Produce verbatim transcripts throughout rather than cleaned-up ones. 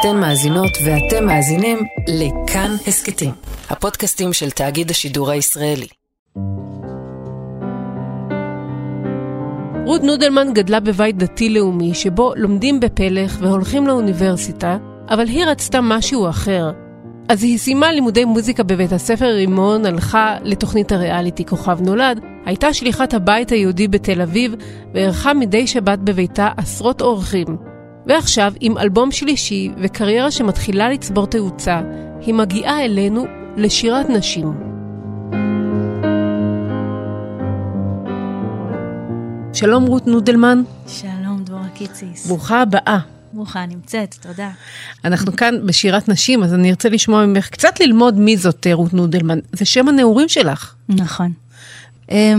אתן מאזינות ואתם מאזינים לכאן הסקטים, הפודקאסטים של תאגיד השידור הישראלי. רות נודלמן גדלה בבית דתי-לאומי שבו לומדים בפלך והולכים לאוניברסיטה, אבל היא רצתה משהו אחר. אז היא סיימה לימודי מוזיקה בבית הספר רימון, הלכה לתוכנית הריאליטי כוכב נולד, הייתה שליחת הבית היהודי בתל אביב וערכה מדי שבת בביתה עשרות אורחים. ועכשיו, עם אלבום שלישי וקריירה שמתחילה לצבור תאוצה, היא מגיעה אלינו לשירת נשים. שלום רות נודלמן. שלום דבורה קיציס. ברוכה הבאה. ברוכה נמצאת, תודה. אנחנו כאן בשירת נשים, אז אני ארצה לשמוע ממך קצת ללמוד מי זאת רות נודלמן. זה שם הנעורים שלך. נכון.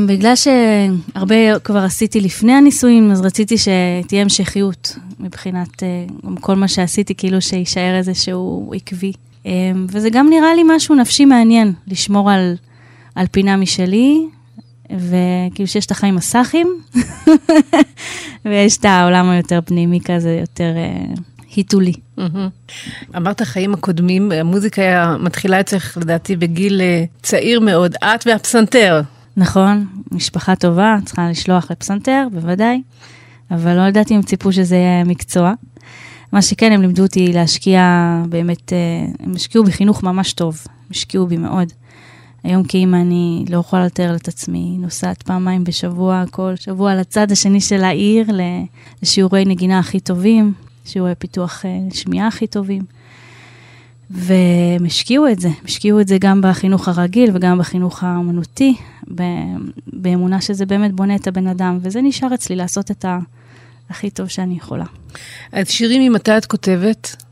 בגלל שהרבה כבר עשיתי לפני הניסויים, אז רציתי שתהיה המשכיות מבחינת כל מה שעשיתי, כאילו שישאר איזשהו עקבי. וזה גם נראה לי משהו נפשי מעניין, לשמור על, על פינה משלי, וכאילו שיש את החיים הסחים, ויש את העולם היותר פנימי כזה, יותר היטולי. אמרת החיים הקודמים, המוזיקה מתחילה אצלך לדעתי בגיל צעיר מאוד, את והפסנתר. נכון, משפחה טובה, צריכה לשלוח לפסנתר, בוודאי, אבל לא ידעתי אם ציפו שזה יהיה מקצוע. מה שכן, הם לימדו אותי להשקיע באמת, הם השקיעו בחינוך ממש טוב, השקיעו בי מאוד. היום כאמא אני לא יכולה לתאר את עצמי, נוסעת פעמיים בשבוע, כל שבוע לצד השני של העיר, לשיעורי נגינה הכי טובים, שיעורי פיתוח שמיעה הכי טובים. ומשקיעו את זה, משקיעו את זה גם בחינוך הרגיל וגם בחינוך האמנותי, באמונה שזה באמת בונה את הבן אדם, וזה נשאר אצלי לעשות את הכי טוב שאני יכולה. אז שירים ממתי את כותבת?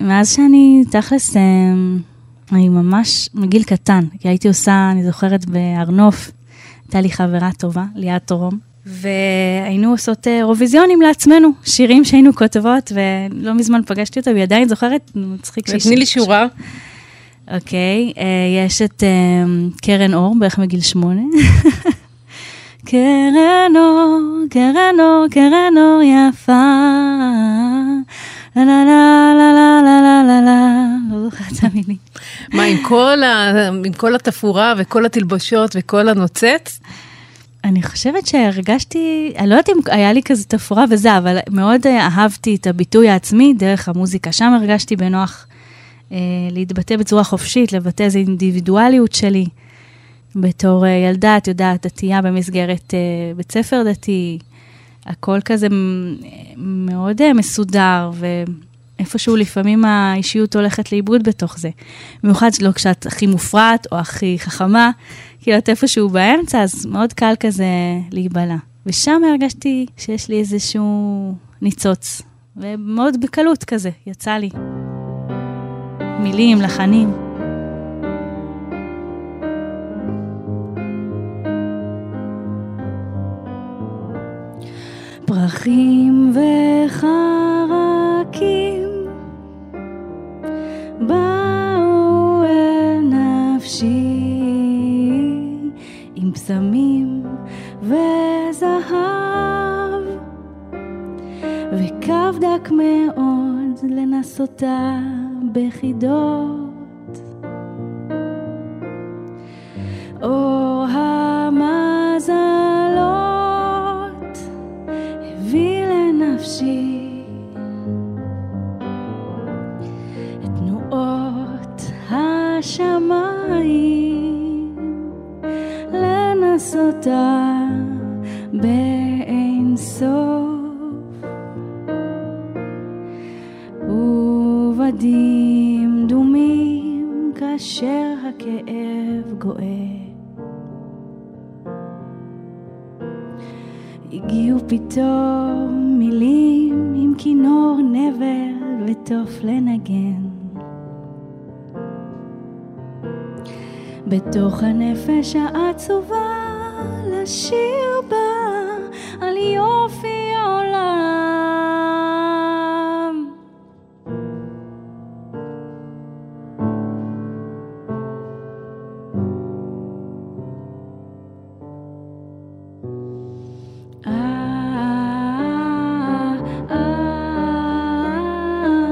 מאז שאני תכלס, אני ממש מגיל קטן, כי הייתי עושה, אני זוכרת בארנוף, הייתה לי חברה טובה, ליה תורום, והיינו עושות אירוויזיונים לעצמנו, שירים שהיינו כותבות, ולא מזמן פגשתי אותה, והיא עדיין זוכרת, מצחיק שיש... נתני לי שורה. אוקיי, יש את קרן אור, בערך מגיל שמונה. קרן אור, קרן אור, קרן אור יפה. לא, לא, לא, לא, לא, לא, לא, לא. לא זוכרת את המילים. מה, עם כל התפורה וכל התלבושות וכל הנוצץ? אני חושבת שהרגשתי, אני לא יודעת אם היה לי כזה תפורה וזה, אבל מאוד אהבתי את הביטוי העצמי דרך המוזיקה. שם הרגשתי בנוח אה, להתבטא בצורה חופשית, לבטא איזו אינדיבידואליות שלי. בתור אה, ילדה, את יודעת, דתייה במסגרת אה, בית ספר דתי, הכל כזה מאוד אה, מסודר, ואיפשהו לפעמים האישיות הולכת לאיבוד בתוך זה. במיוחד לא כשאת הכי מופרעת או הכי חכמה, כאילו את איפשהו באמצע, אז מאוד קל כזה להיבלה. ושם הרגשתי שיש לי איזשהו ניצוץ, ומאוד בקלות כזה, יצא לי. מילים, לחנים. פרחים וחרקים באו אל נפשי, עם פסמים וזהב וקו דק מאוד לנסותה בחידות, אור המזלות הביא לנפשי את תנועות השמיים סוטה באין סוף, ובדים דומים כאשר הכאב גואה, הגיעו פתאום מילים עם כינור נבל וטוף לנגן, בתוך הנפש העצובה לשיר בה על יופי העולם. אה אה אה אה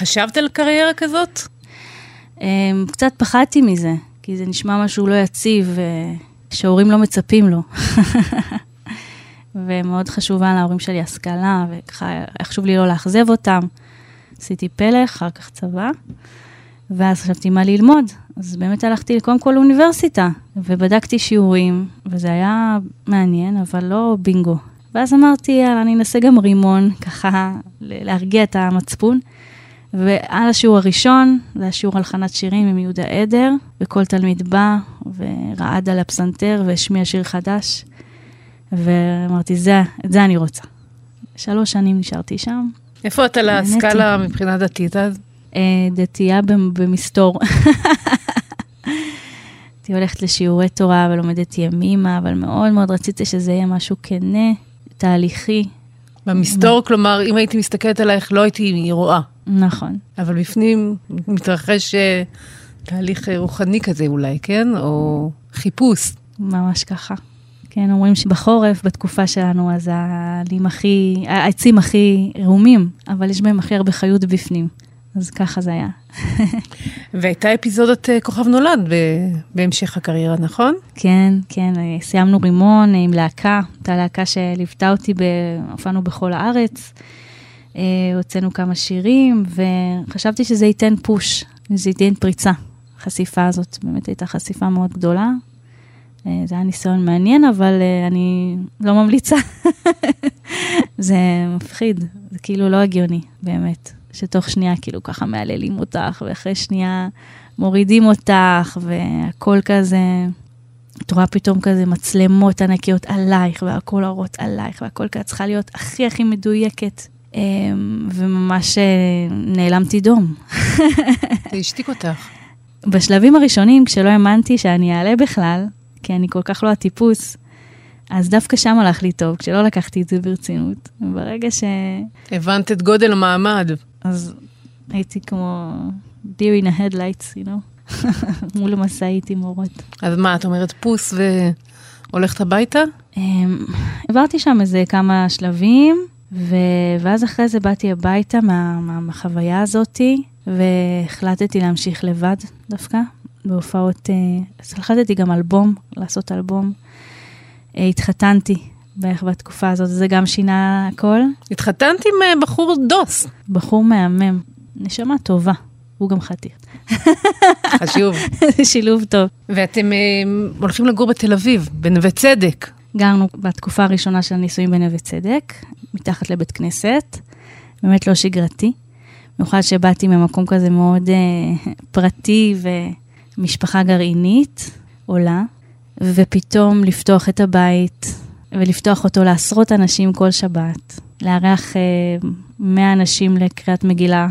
חשבת על קריירה כזאת? קצת פחדתי מזה, כי זה נשמע משהו לא יציב, שההורים לא מצפים לו. ומאוד חשובה להורים שלי השכלה, וככה חשוב לי לא לאכזב אותם. עשיתי פלא, אחר כך צבא, ואז חשבתי מה ללמוד. אז באמת הלכתי קודם כל לאוניברסיטה, ובדקתי שיעורים, וזה היה מעניין, אבל לא בינגו. ואז אמרתי, אני אנסה גם רימון, ככה להרגיע את המצפון. ועל השיעור הראשון, זה השיעור הלחנת שירים עם יהודה עדר, וכל תלמיד בא ורעד על הפסנתר והשמיע שיר חדש, ואמרתי, זה, את זה אני רוצה. שלוש שנים נשארתי שם. איפה אתה להשכלה מבחינה דתית? דתייה במסתור. הייתי הולכת לשיעורי תורה ולומדת ימימה, אבל מאוד מאוד רציתי שזה יהיה משהו כנה, תהליכי. במסתור, כלומר, אם הייתי מסתכלת עלייך, לא הייתי רואה. נכון. אבל בפנים מתרחש תהליך רוחני כזה אולי, כן? או חיפוש. ממש ככה. כן, אומרים שבחורף, בתקופה שלנו, אז העצים הכי ראומים, אבל יש בהם הכי הרבה חיות בפנים. אז ככה זה היה. והייתה אפיזודת כוכב נולד בהמשך הקריירה, נכון? כן, כן. סיימנו רימון עם להקה, הייתה להקה שליוותה אותי, הופענו בכל הארץ, הוצאנו כמה שירים, וחשבתי שזה ייתן פוש, זה ייתן פריצה. החשיפה הזאת באמת הייתה חשיפה מאוד גדולה. זה היה ניסיון מעניין, אבל אני לא ממליצה. זה מפחיד, זה כאילו לא הגיוני, באמת. שתוך שנייה כאילו ככה מעללים אותך, ואחרי שנייה מורידים אותך, והכל כזה, את רואה פתאום כזה מצלמות ענקיות עלייך, והכל אורות עלייך, והכל כזה צריכה להיות הכי הכי מדויקת. וממש נעלמתי דום. זה השתיק אותך. בשלבים הראשונים, כשלא האמנתי שאני אעלה בכלל, כי אני כל כך לא הטיפוס, אז דווקא שם הלך לי טוב, כשלא לקחתי את זה ברצינות. ברגע ש... הבנת את גודל המעמד. אז הייתי כמו deer in the headlights, you know? מול המסע הייתי מורות. אז מה, את אומרת פוס והולכת הביתה? עברתי שם איזה כמה שלבים, ואז אחרי זה באתי הביתה מהחוויה הזאת, והחלטתי להמשיך לבד דווקא. בהופעות, אז החלטתי גם אלבום, לעשות אלבום. התחתנתי בערך בתקופה הזאת, זה גם שינה הכל. התחתנתי עם בחור דוס. בחור מהמם, נשמה טובה, הוא גם חתיך. חשוב. זה שילוב טוב. ואתם הולכים לגור בתל אביב, בנווה צדק. גרנו בתקופה הראשונה של הנישואים בנווה צדק, מתחת לבית כנסת, באמת לא שגרתי. במיוחד שבאתי ממקום כזה מאוד פרטי ו... משפחה גרעינית עולה, ופתאום לפתוח את הבית, ולפתוח אותו לעשרות אנשים כל שבת, לארח מאה אנשים לקריאת מגילה,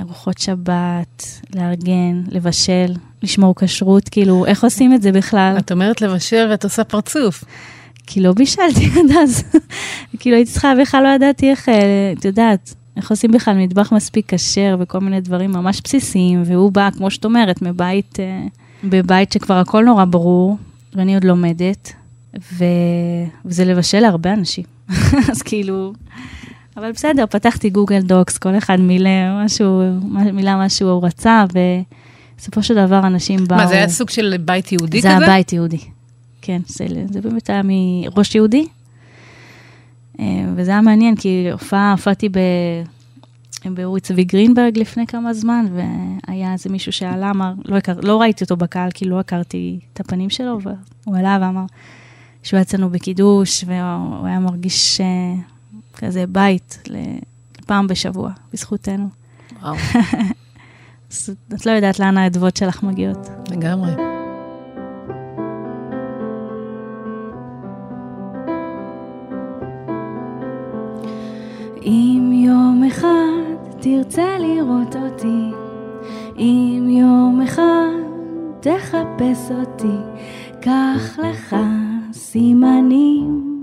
ארוחות שבת, לארגן, לבשל, לשמור כשרות, כאילו, איך עושים את זה בכלל? את אומרת לבשל ואת עושה פרצוף. כי לא בישלתי עד אז, כאילו הייתי צריכה, בכלל לא ידעתי איך, את יודעת, איך עושים בכלל מטבח מספיק כשר, וכל מיני דברים ממש בסיסיים, והוא בא, כמו שאת אומרת, מבית, בבית שכבר הכל נורא ברור, ואני עוד לומדת, ו... וזה לבשל הרבה אנשים. אז כאילו, אבל בסדר, פתחתי גוגל דוקס, כל אחד מילה משהו, מילה משהו הוא רצה, ובסופו של דבר אנשים באו... מה, זה היה סוג של בית יהודי כזה? זה הבית יהודי, כן, זה, זה באמת היה מראש יהודי, וזה היה מעניין, כי הופעה, הופעתי באורי צבי גרינברג לפני כמה זמן, והיה איזה מישהו שעלה, אמר, לא, הכר, לא ראיתי אותו בקהל, כי לא הכרתי את הפנים שלו, והוא עלה ואמר, שהוא יצאנו בקידוש, והוא היה מרגיש כזה בית, פעם בשבוע, בזכותנו. וואו. אז את לא יודעת לאן העדבות שלך מגיעות. לגמרי. אם יום אחד תרצה לראות אותי, אם יום אחד תחפש אותי, קח לך סימנים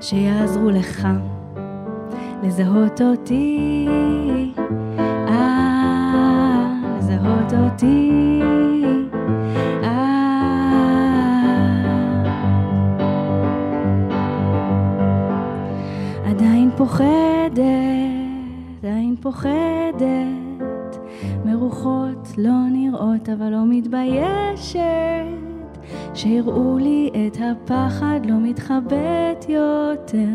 שיעזרו לך לזהות אותי, אה, לזהות אותי, עדיין פוחדת, עדיין פוחדת מרוחות לא נראות אבל לא מתביישת שיראו לי את הפחד לא מתחבאת יותר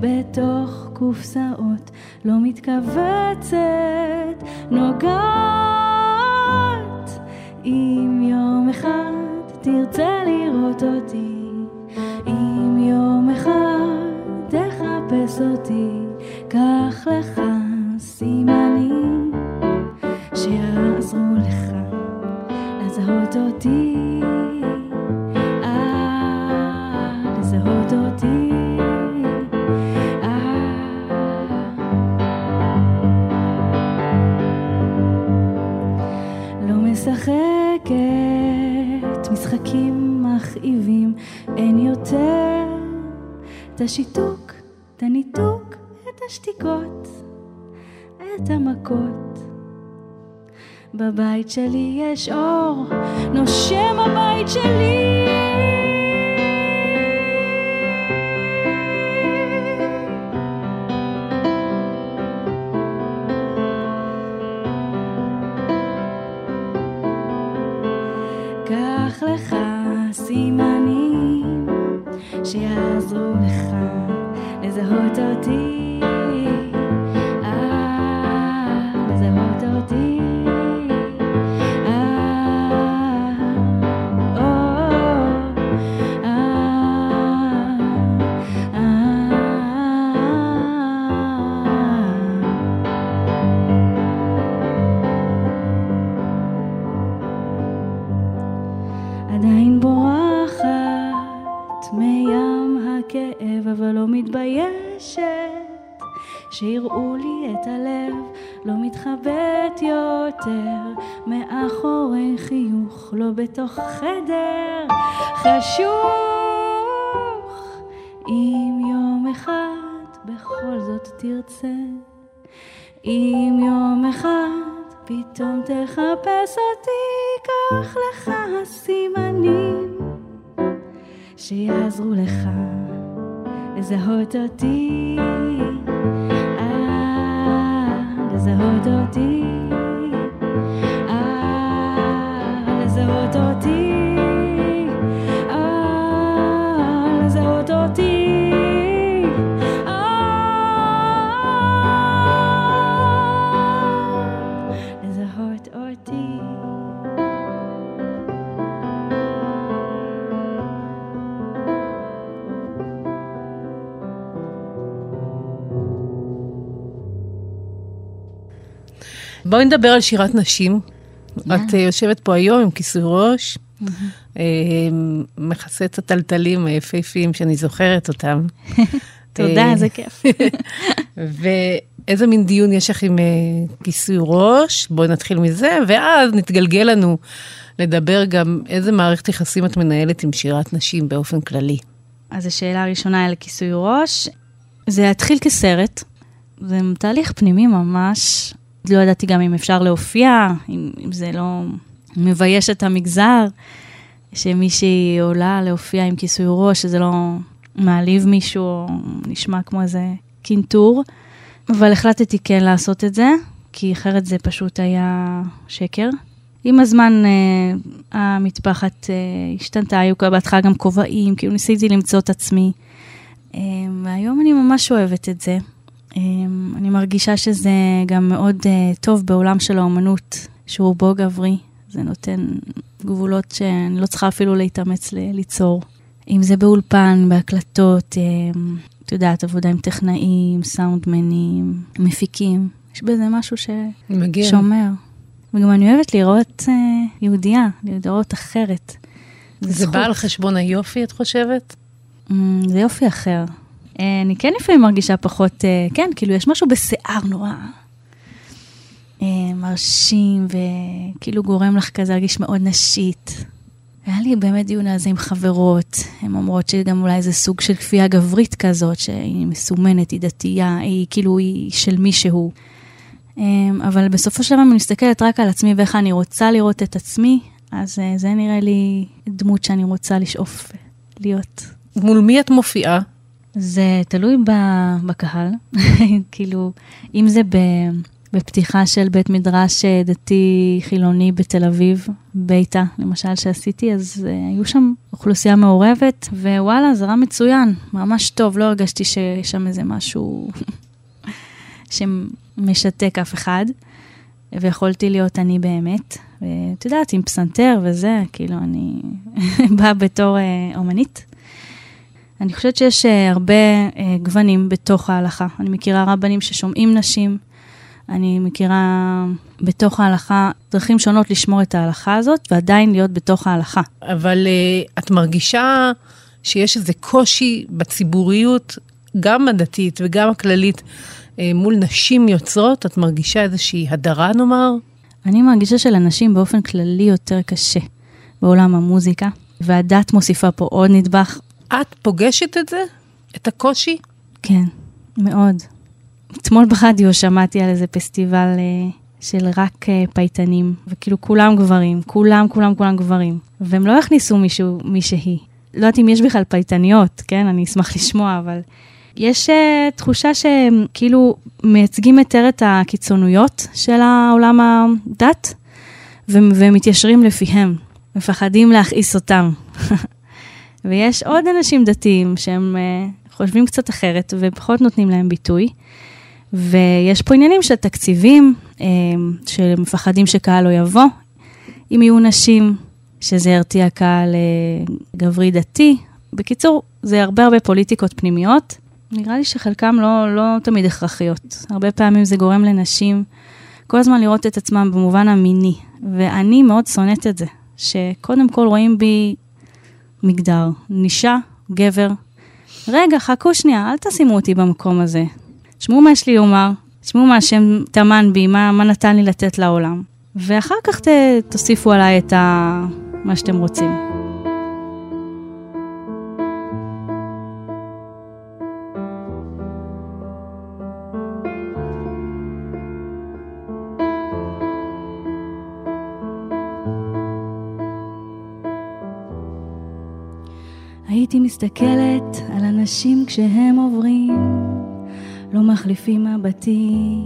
בתוך קופסאות לא מתכווצת נוגעת אם יום אחד תרצה לראות אותי אם יום אחד תחפש אותי קח לך סימנים שיעזרו לך לזהות אותי אה, לזהות אותי אה. לא משחקת משחקים מכאיבים אין יותר את השיתוק, את הניתוק את השתיקות, את המכות. בבית שלי יש אור, נושם הבית שלי. קח לך סימנים שיעזרו לך לזהות אותי. שיראו לי את הלב לא מתחבאת יותר מאחורי חיוך לא בתוך חדר חשוך אם יום אחד בכל זאת תרצה אם יום אחד פתאום תחפש אותי קח לך הסימנים שיעזרו לך לזהות אותי לזהות אותי, אה, לזהות אותי, אה, לזהות אותי, אה, לזהות אותי. בואי נדבר על שירת נשים. Yeah. את uh, יושבת פה היום עם כיסוי ראש, mm-hmm. uh, מכסה את הטלטלים היפהפיים שאני זוכרת אותם. תודה, זה כיף. ואיזה מין דיון יש לך עם uh, כיסוי ראש? בואי נתחיל מזה, ואז נתגלגל לנו לדבר גם איזה מערכת יחסים את מנהלת עם שירת נשים באופן כללי. אז השאלה הראשונה על כיסוי ראש, זה התחיל כסרט. זה תהליך פנימי ממש... לא ידעתי גם אם אפשר להופיע, אם, אם זה לא מבייש את המגזר, שמישהי עולה להופיע עם כיסוי ראש, שזה לא מעליב מישהו, או נשמע כמו איזה קינטור. אבל החלטתי כן לעשות את זה, כי אחרת זה פשוט היה שקר. עם הזמן אה, המטפחת אה, השתנתה, היו בהתחלה גם כובעים, כאילו ניסיתי למצוא את עצמי. אה, והיום אני ממש אוהבת את זה. אני מרגישה שזה גם מאוד טוב בעולם של האומנות, שהוא בו גברי. זה נותן גבולות שאני לא צריכה אפילו להתאמץ ליצור. אם זה באולפן, בהקלטות, את יודעת, עבודה עם טכנאים, סאונדמנים, מפיקים. יש בזה משהו ששומר. וגם אני אוהבת לראות יהודייה, לראות אחרת. זה בא על חשבון היופי, את חושבת? זה יופי אחר. אני כן לפעמים מרגישה פחות, כן, כאילו יש משהו בשיער נורא מרשים וכאילו גורם לך כזה להרגיש מאוד נשית. היה לי באמת דיון על זה עם חברות, הן אומרות שגם אולי זה סוג של כפייה גברית כזאת, שהיא מסומנת, היא דתייה, היא כאילו היא של מישהו. אבל בסופו של דבר אני מסתכלת רק על עצמי ואיך אני רוצה לראות את עצמי, אז זה נראה לי דמות שאני רוצה לשאוף להיות. מול מי את מופיעה? זה תלוי בקהל, כאילו, אם זה בפתיחה של בית מדרש דתי חילוני בתל אביב, ביתה, למשל, שעשיתי, אז היו שם אוכלוסייה מעורבת, ווואלה, זה רע מצוין, ממש טוב, לא הרגשתי שיש שם איזה משהו שמשתק אף אחד, ויכולתי להיות אני באמת, ואת יודעת, עם פסנתר וזה, כאילו, אני באה בתור אומנית, אני חושבת שיש הרבה גוונים בתוך ההלכה. אני מכירה רבנים ששומעים נשים, אני מכירה בתוך ההלכה דרכים שונות לשמור את ההלכה הזאת, ועדיין להיות בתוך ההלכה. אבל את מרגישה שיש איזה קושי בציבוריות, גם הדתית וגם הכללית, מול נשים יוצרות? את מרגישה איזושהי הדרה, נאמר? אני מרגישה שלנשים באופן כללי יותר קשה בעולם המוזיקה, והדת מוסיפה פה עוד נדבך. את פוגשת את זה? את הקושי? כן, מאוד. אתמול ברדיו שמעתי על איזה פסטיבל של רק פייטנים, וכאילו כולם גברים, כולם, כולם, כולם גברים. והם לא הכניסו מישהו, מישהי. לא יודעת אם יש בכלל פייטניות, כן? אני אשמח לשמוע, אבל יש תחושה שהם כאילו מייצגים יותר את הקיצוניות של העולם הדת, ומתיישרים לפיהם. מפחדים להכעיס אותם. ויש עוד אנשים דתיים שהם חושבים קצת אחרת, ופחות נותנים להם ביטוי, ויש פה עניינים של תקציבים, שמפחדים שקהל לא יבוא, אם יהיו נשים, שזה ירתיע קהל גברי דתי, בקיצור, זה הרבה הרבה פוליטיקות פנימיות, נראה לי שחלקם לא, לא תמיד הכרחיות, הרבה פעמים זה גורם לנשים, כל הזמן לראות את עצמם במובן המיני, ואני מאוד שונאת את זה, שקודם כל רואים בי, מגדר, נישה, גבר. רגע, חכו שנייה, אל תשימו אותי במקום הזה. שמעו מה יש לי לומר, שמעו מה השם תמן בי, מה, מה נתן לי לתת לעולם. ואחר כך ת, תוסיפו עליי את ה, מה שאתם רוצים. הייתי מסתכלת על אנשים כשהם עוברים, לא מחליפים מבטים,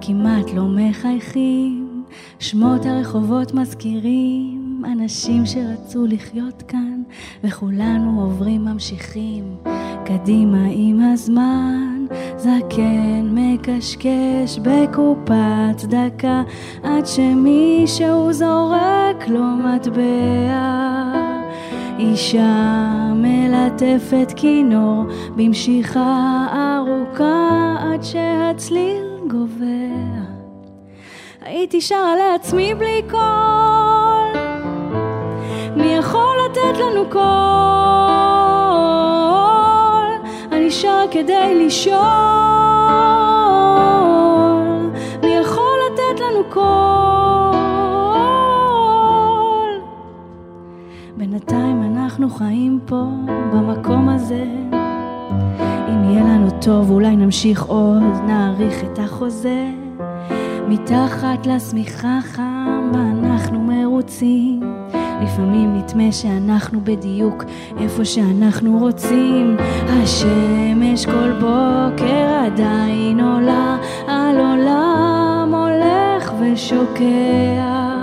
כמעט לא מחייכים, שמות הרחובות מזכירים, אנשים שרצו לחיות כאן, וכולנו עוברים ממשיכים, קדימה עם הזמן, זקן מקשקש בקופת צדקה, עד שמישהו זורק לו מטבע. אישה מלטפת כינור במשיכה ארוכה עד שהצליל גובע. הייתי שרה לעצמי בלי קול, מי יכול לתת לנו קול? אני שרה כדי לשאול, מי יכול לתת לנו קול? בינתיים אנחנו חיים פה, במקום הזה. אם יהיה לנו טוב, אולי נמשיך עוד, נאריך את החוזה. מתחת לשמיכה חם, ואנחנו מרוצים. לפעמים נתמה שאנחנו בדיוק איפה שאנחנו רוצים. השמש כל בוקר עדיין עולה, על עולם הולך ושוקע.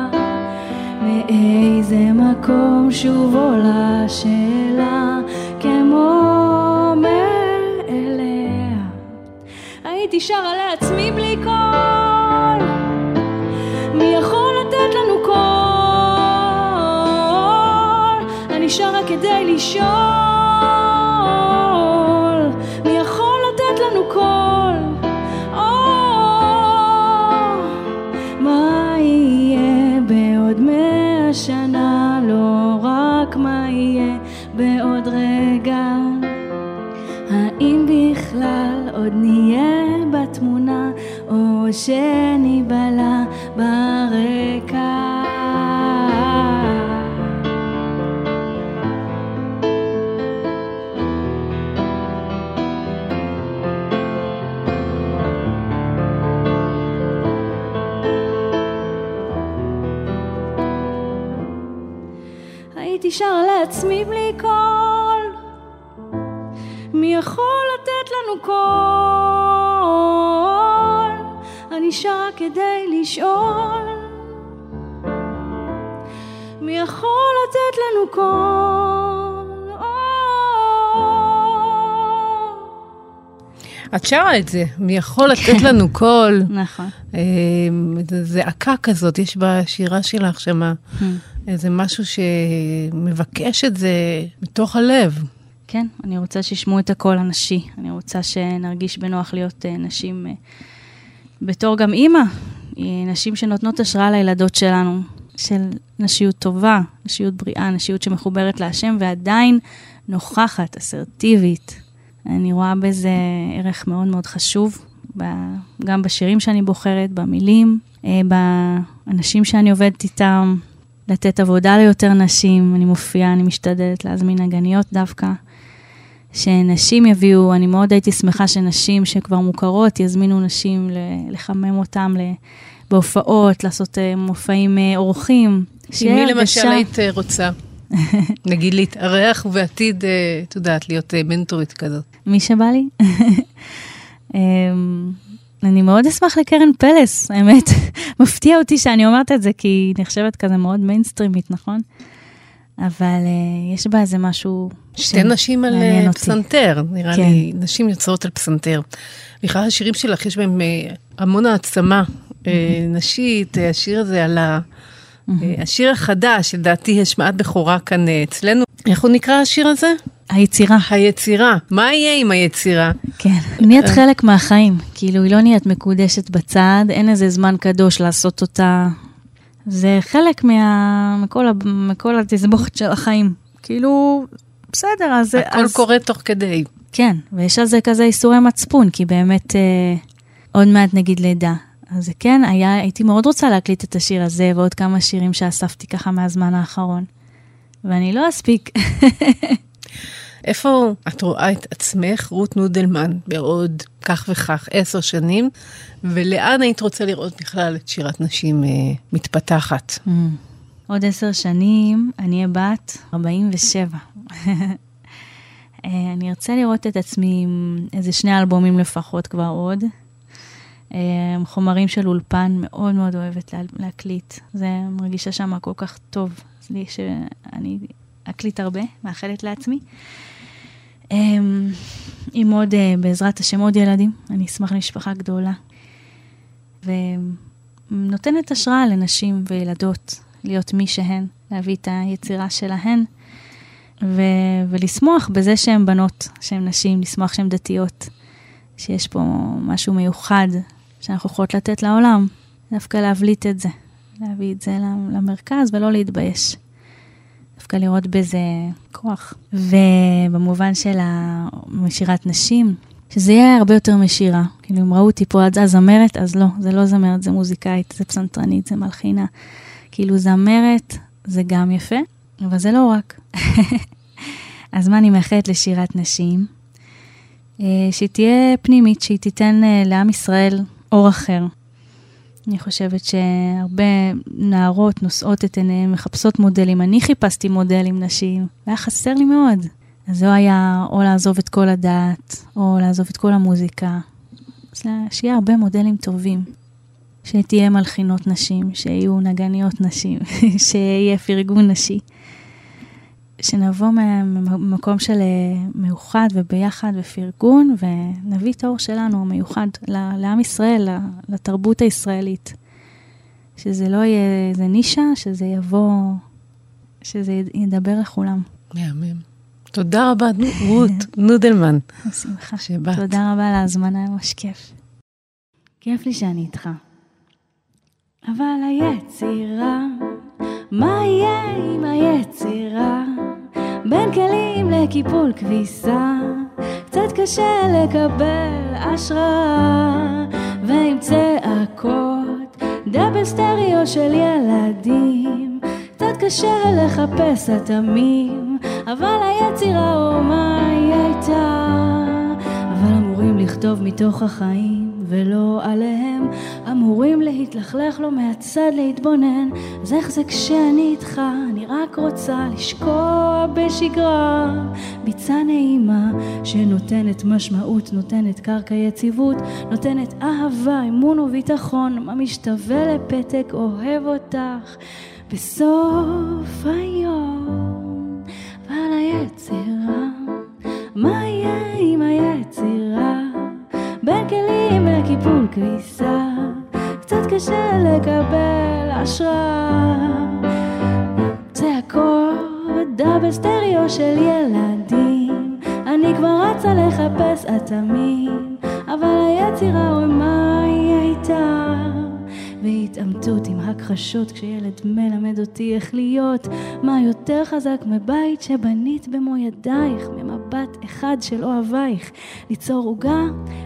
מאיזה מקום שוב עולה שאלה כמו מאליה. הייתי שרה לעצמי בלי קול, מי יכול לתת לנו קול? אני שרה כדי לשאול, מי יכול לתת לנו קול? מה יהיה בעוד מה שנה, לא רק מה יהיה בעוד רגע, האם בכלל עוד נהיה בתמונה או שניבלה ברקע. הייתי שר לעצמי בלי קול, יכול לתת לנו כל אני שרה כדי לשאול מי יכול לתת לנו כל את שרה את זה מי יכול לתת לנו כל נכון זעקה כזאת יש בשירה שלך שמה זה משהו שמבקש את זה מתוך הלב כן, אני רוצה שישמעו את הקול הנשי, אני רוצה שנרגיש בנוח להיות נשים, בתור גם אימא, נשים שנותנות השראה לילדות שלנו, של נשיות טובה, נשיות בריאה, נשיות שמחוברת להשם, ועדיין נוכחת, אסרטיבית. אני רואה בזה ערך מאוד מאוד חשוב, גם בשירים שאני בוחרת, במילים, באנשים שאני עובדת איתם, לתת עבודה ליותר נשים, אני מופיעה, אני משתדלת להזמין הגניות דווקא, שנשים יביאו, אני מאוד הייתי שמחה שנשים שכבר מוכרות, יזמינו נשים לחמם אותם בהופעות, לעשות מופעים אורחים. עם מי למשל היית רוצה? נגיד להתארח ובעתיד, את יודעת, להיות מנטורית כזאת. מי שבא לי? אני מאוד אשמח לקרן פלס, האמת. מפתיע אותי שאני אומרת את זה, כי היא נחשבת כזה מאוד מיינסטרימית, נכון? אבל יש בה איזה משהו... שתי נשים על פסנתר, נראה לי, נשים יוצרות על פסנתר. בכלל השירים שלך יש בהם המון העצמה נשית, השיר הזה על השיר החדש, לדעתי השמעת בכורה כאן אצלנו. איך הוא נקרא השיר הזה? היצירה. היצירה. מה יהיה עם היצירה? כן. נהיית חלק מהחיים, כאילו היא לא נהיית מקודשת בצד, אין איזה זמן קדוש לעשות אותה... זה חלק מה... מכל, מכל התסבוכת של החיים. כאילו, בסדר, אז... הכל אז... קורה תוך כדי. כן, ויש על זה כזה איסורי מצפון, כי באמת אה, עוד מעט נגיד לידה. אז כן, היה, הייתי מאוד רוצה להקליט את השיר הזה, ועוד כמה שירים שאספתי ככה מהזמן האחרון. ואני לא אספיק. איפה את רואה את עצמך, רות נודלמן, בעוד כך וכך עשר שנים, ולאן היית רוצה לראות בכלל את שירת נשים אה, מתפתחת? Mm. עוד עשר שנים, אני אהיה בת ארבעים ושבע. אני ארצה לראות את עצמי עם איזה שני אלבומים לפחות כבר עוד. חומרים של אולפן, מאוד מאוד אוהבת לה, להקליט. זה מרגישה שמה כל כך טוב. אז לי שאני... אקליט הרבה, מאחלת לעצמי. עם עוד, בעזרת השם, עוד ילדים. אני אשמח למשפחה גדולה. ונותנת השראה לנשים וילדות, להיות מי שהן, להביא את היצירה שלהן, ו- ולשמוח בזה שהן בנות, שהן נשים, לשמוח שהן דתיות, שיש פה משהו מיוחד שאנחנו יכולות לתת לעולם. דווקא להבליט את זה, להביא את זה למרכז ולא להתבייש. דווקא לראות בזה כוח. ובמובן של משירת נשים, שזה יהיה הרבה יותר משירה. כאילו אם ראו אותי פה, זה זמרת, אז לא, זה לא זמרת, זה מוזיקאית, זה פסנתרנית, זה מלחינה. כאילו זמרת, זה גם יפה, אבל זה לא רק. אז מה אני מאחלת לשירת נשים? שהיא תהיה פנימית, שהיא תיתן לעם ישראל אור אחר. אני חושבת שהרבה נערות נוסעות את עיניהם, מחפשות מודלים. אני חיפשתי מודלים נשיים, והיה חסר לי מאוד. אז זה היה או לעזוב את כל הדת, או לעזוב את כל המוזיקה. אז שיהיה הרבה מודלים טובים. שתהיה מלחינות נשים, שיהיו נגניות נשים, שיהיה פרגון נשי. שנבוא ממקום של מאוחד וביחד ופרגון, ונביא את האור שלנו המיוחד לעם ישראל, לתרבות הישראלית. שזה לא יהיה איזה נישה, שזה יבוא, שזה ידבר לכולם. מהמם. תודה רבה, רות נודלמן. שמחה. שבאת. תודה רבה על ההזמנה, ממש כיף. כיף לי שאני איתך. אבל היצירה... מה יהיה עם היצירה? בין כלים לקיפול כביסה קצת קשה לקבל השראה ועם צעקות דאבל סטריאו של ילדים קצת קשה לחפש התמים אבל היצירה או מה היא הייתה אבל אמורים לכתוב מתוך החיים ולא עליהם אמורים להתלכלך לו מהצד להתבונן אז איך זה כשאני איתך אני אני רק רוצה לשקוע בשגרה, ביצה נעימה שנותנת משמעות, נותנת קרקע יציבות, נותנת אהבה, אמון וביטחון, מה משתווה לפתק אוהב אותך בסוף היום. ועל היצירה, מה יהיה עם היצירה? בין כלים ולקיפול כביסה, קצת קשה לקבל השראה. צעקות דאבל סטריאו של ילדים, אני כבר רצה לחפש אטמים, אבל היצירה או מה היא הייתה? והתאמתות עם הכחשות, כשילד מלמד אותי איך להיות, מה יותר חזק מבית שבנית במו ידייך, ממבט אחד של אוהבייך, ליצור עוגה,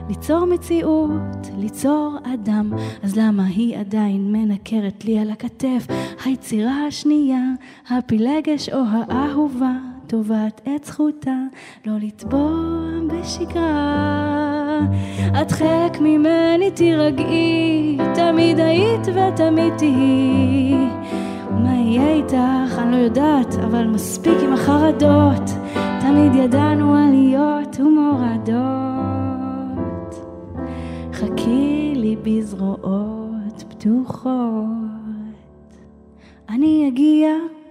ליצור מציאות, ליצור אדם. אז למה היא עדיין מנקרת לי על הכתף? היצירה השנייה, הפילגש או האהובה, תובעת את זכותה, לא לטבוע בשגרה. את חלק ממני, תירגעי, תמיד היית ותמיד תהי. מה יהיה איתך? אני לא יודעת, אבל מספיק עם החרדות, תמיד ידענו עליות ומורדות. חכי לי בזרועות פתוחות, אני אגיע.